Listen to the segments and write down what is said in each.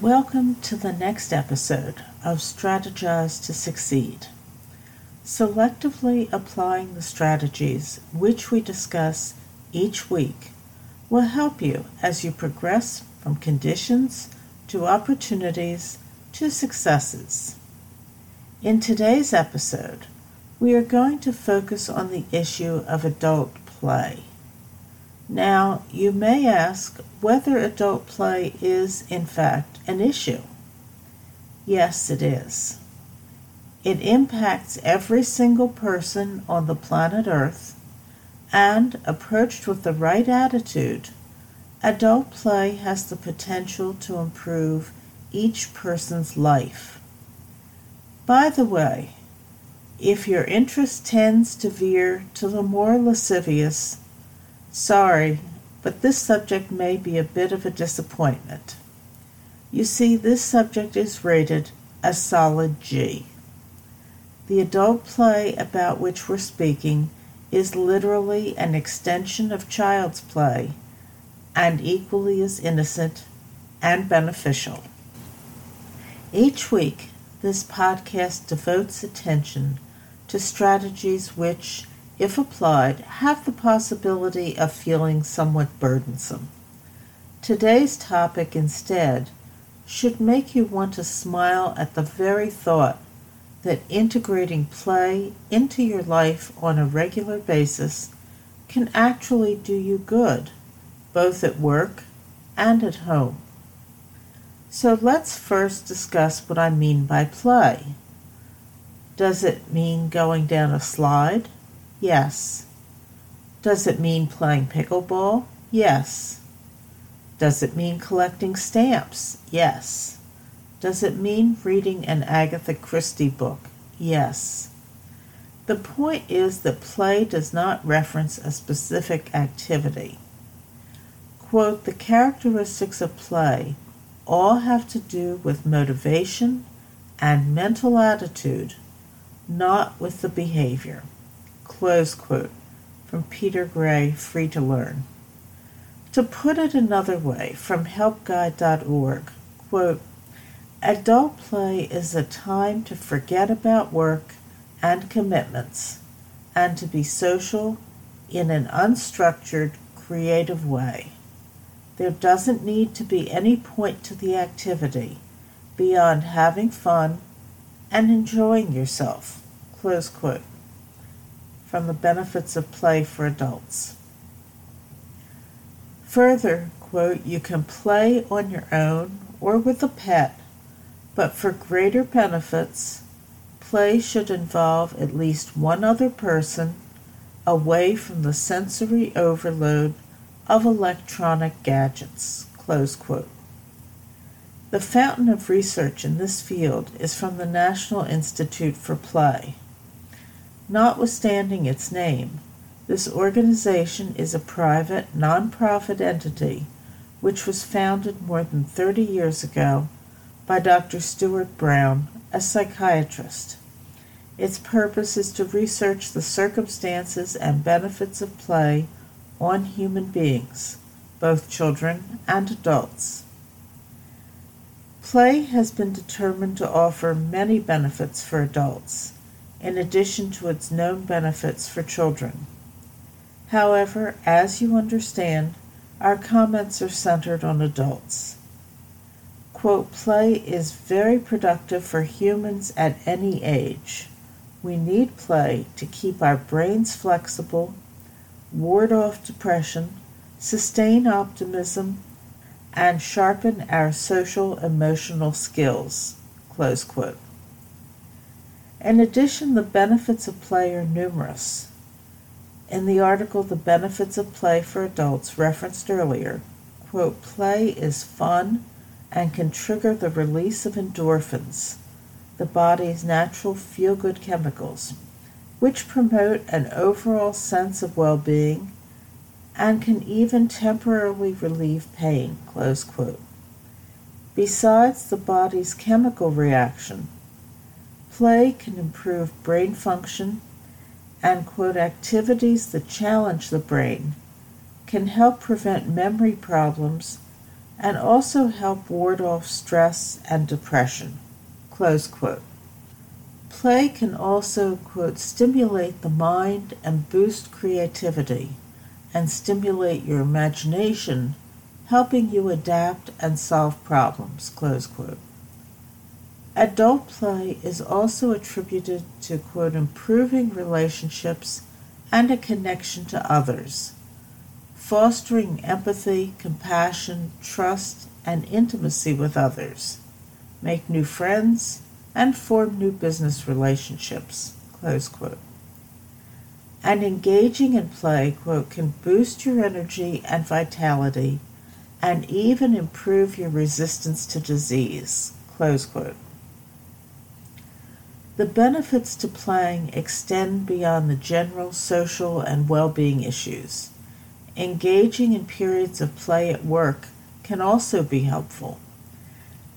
Welcome to the next episode of Strategize to Succeed, selectively applying the strategies which we discuss each week will help you as you progress from conditions to opportunities to successes. In today's episode, we are going to focus on the issue of adult play. Now, you may ask whether adult play is, in fact, an issue. Yes, it is. It impacts every single person on the planet Earth, and approached with the right attitude, adult play has the potential to improve each person's life. By the way, if your interest tends to veer to the more lascivious, sorry, but this subject may be a bit of a disappointment. You see, this subject is rated a solid G. The adult play about which we're speaking is literally an extension of child's play and equally as innocent and beneficial. Each week, this podcast devotes attention to strategies which, if applied, have the possibility of feeling somewhat burdensome. Today's topic, instead, should make you want to smile at the very thought that integrating play into your life on a regular basis can actually do you good, both at work and at home. So let's first discuss what I mean by play. Does it mean going down a slide? Yes. Does it mean playing pickleball? Yes. Does it mean collecting stamps? Yes. Does it mean reading an Agatha Christie book? Yes. The point is that play does not reference a specific activity. Quote, the characteristics of play all have to do with motivation and mental attitude, not with the behavior. Close quote, from Peter Gray, Free to Learn. To put it another way, from helpguide.org, quote, adult play is a time to forget about work and commitments and to be social in an unstructured, creative way. There doesn't need to be any point to the activity beyond having fun and enjoying yourself, close quote, from the benefits of play for adults. Further, quote, you can play on your own or with a pet, but for greater benefits, play should involve at least one other person away from the sensory overload of electronic gadgets, close quote. The fountain of research in this field is from the National Institute for Play. Notwithstanding its name, this organization is a private, nonprofit entity which was founded more than 30 years ago by Dr. Stuart Brown, a psychiatrist. Its purpose is to research the circumstances and benefits of play on human beings, both children and adults. Play has been determined to offer many benefits for adults, in addition to its known benefits for children. However, as you understand, our comments are centered on adults. Quote, play is very productive for humans at any age. We need play to keep our brains flexible, ward off depression, sustain optimism, and sharpen our social-emotional skills, close quote. In addition, the benefits of play are numerous. In the article, The Benefits of Play for Adults, referenced earlier, quote, play is fun and can trigger the release of endorphins, the body's natural feel-good chemicals, which promote an overall sense of well-being and can even temporarily relieve pain, close quote. Besides the body's chemical reaction, play can improve brain function and, quote, activities that challenge the brain can help prevent memory problems and also help ward off stress and depression." Close quote. Play can also, quote, "stimulate the mind and boost creativity and stimulate your imagination, helping you adapt and solve problems," close quote. Adult play is also attributed to, quote, "improving relationships and a connection to others, fostering empathy, compassion, trust, and intimacy with others, make new friends, and form new business relationships," close quote. And engaging in play, quote, "can boost your energy and vitality and even improve your resistance to disease," close quote. The benefits to playing extend beyond the general social and well-being issues. Engaging in periods of play at work can also be helpful.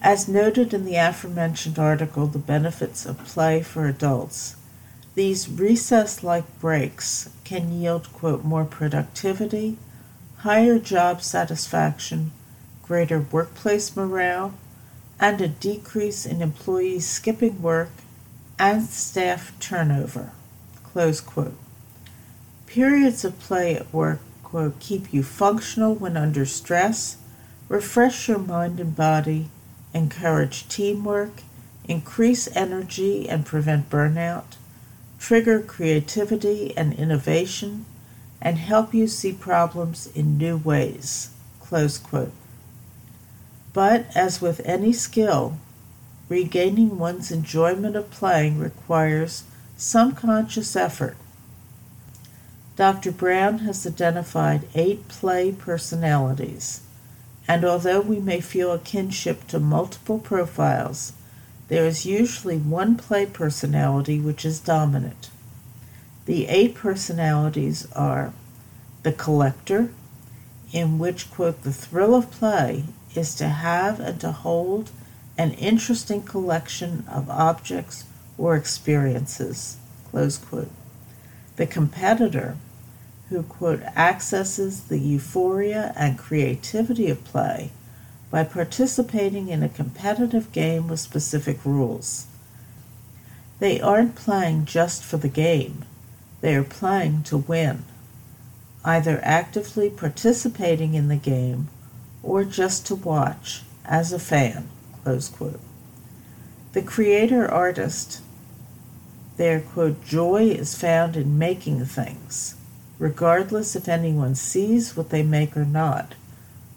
As noted in the aforementioned article, The Benefits of Play for Adults, these recess-like breaks can yield, quote, "more productivity, higher job satisfaction, greater workplace morale, and a decrease in employees skipping work and staff turnover," close quote. Periods of play at work, quote, "keep you functional when under stress, refresh your mind and body, encourage teamwork, increase energy and prevent burnout, trigger creativity and innovation, and help you see problems in new ways," close quote. But as with any skill, regaining one's enjoyment of playing requires some conscious effort. Dr. Brown has identified 8 play personalities, and although we may feel a kinship to multiple profiles, there is usually one play personality which is dominant. The 8 personalities are the collector, in which, quote, "the thrill of play is to have and to hold an interesting collection of objects or experiences," close quote. The competitor, who, quote, "accesses the euphoria and creativity of play by participating in a competitive game with specific rules. They aren't playing just for the game, they are playing to win, either actively participating in the game or just to watch as a fan," close quote. The creator artist, their, quote, "joy is found in making things, regardless if anyone sees what they make or not,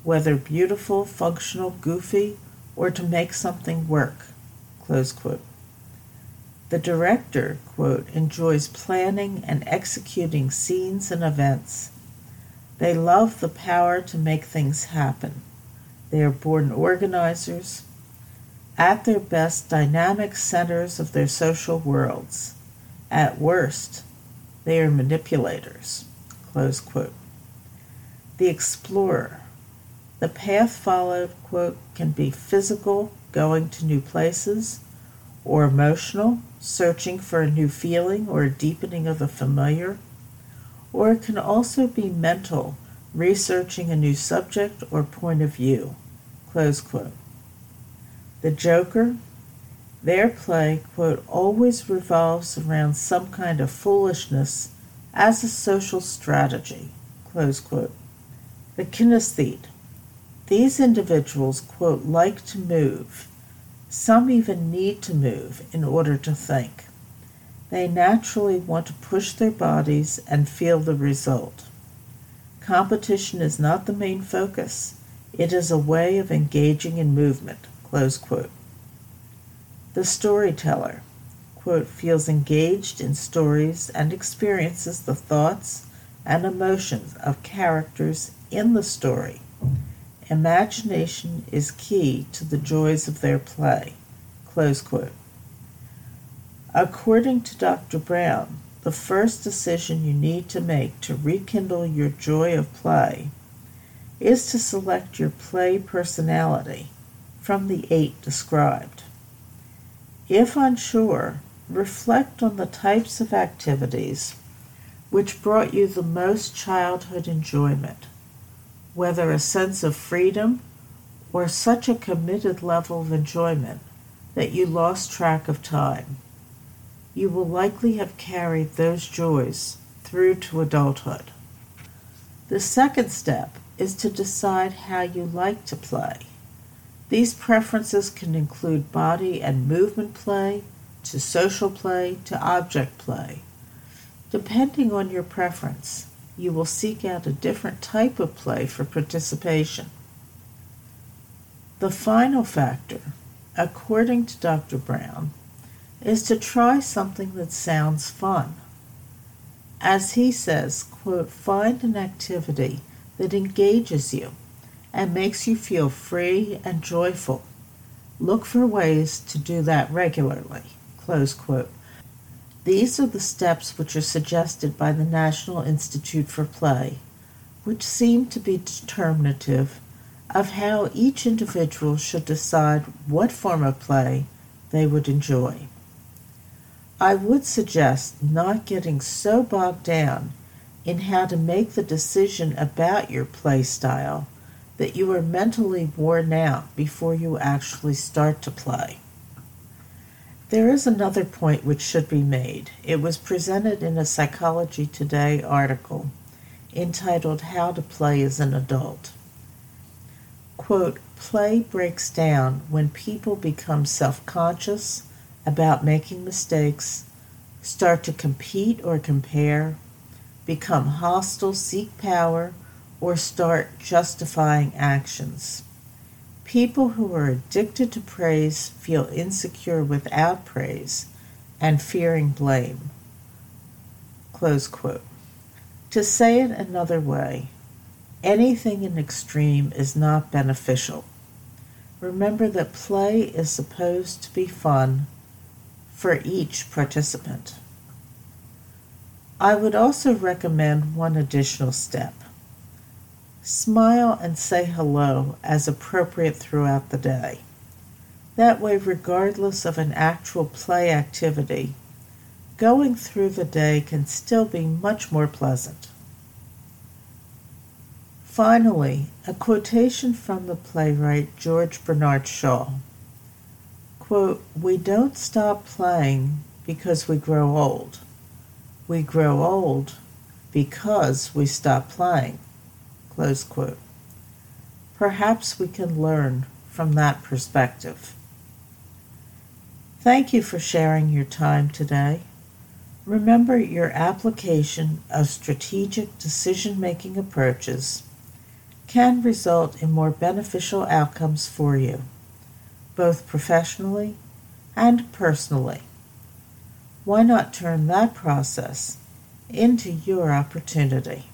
whether beautiful, functional, goofy, or to make something work," close quote. The director, quote, "enjoys planning and executing scenes and events. They love the power to make things happen. They are born organizers, at their best dynamic centers of their social worlds. At worst, they are manipulators," close quote. The explorer, the path followed, quote, "can be physical, going to new places, or emotional, searching for a new feeling or a deepening of the familiar, or it can also be mental, researching a new subject or point of view," close quote. The joker, their play, quote, "always revolves around some kind of foolishness as a social strategy," close quote. The kinesthete, these individuals, quote, "like to move. Some even need to move in order to think. They naturally want to push their bodies and feel the result. Competition is not the main focus. It is a way of engaging in movement," close quote. The storyteller, quote, "feels engaged in stories and experiences the thoughts and emotions of characters in the story. Imagination is key to the joys of their play," close quote. According to Dr. Brown, the first decision you need to make to rekindle your joy of play is to select your play personality from the 8 described. If unsure, reflect on the types of activities which brought you the most childhood enjoyment, whether a sense of freedom or such a committed level of enjoyment that you lost track of time. You will likely have carried those joys through to adulthood. The second step is to decide how you like to play. These preferences can include body and movement play, to social play, to object play. Depending on your preference, you will seek out a different type of play for participation. The final factor, according to Dr. Brown, is to try something that sounds fun. As he says, quote, "Find an activity that engages you and makes you feel free and joyful. Look for ways to do that regularly," close quote. These are the steps which are suggested by the National Institute for Play, which seem to be determinative of how each individual should decide what form of play they would enjoy. I would suggest not getting so bogged down in how to make the decision about your play style that you are mentally worn out before you actually start to play. There is another point which should be made. It was presented in a Psychology Today article entitled "How to Play as an Adult." Quote, "Play breaks down when people become self-conscious about making mistakes, start to compete or compare, become hostile, seek power, or start justifying actions. People who are addicted to praise feel insecure without praise and fearing blame." Close quote. To say it another way, anything in extreme is not beneficial. Remember that play is supposed to be fun for each participant. I would also recommend one additional step. Smile and say hello as appropriate throughout the day. That way, regardless of an actual play activity, going through the day can still be much more pleasant. Finally, a quotation from the playwright George Bernard Shaw. Quote, "We don't stop playing because we grow old. We grow old because we stop playing." Close quote. Perhaps we can learn from that perspective. Thank you for sharing your time today. Remember, your application of strategic decision-making approaches can result in more beneficial outcomes for you, both professionally and personally. Why not turn that process into your opportunity?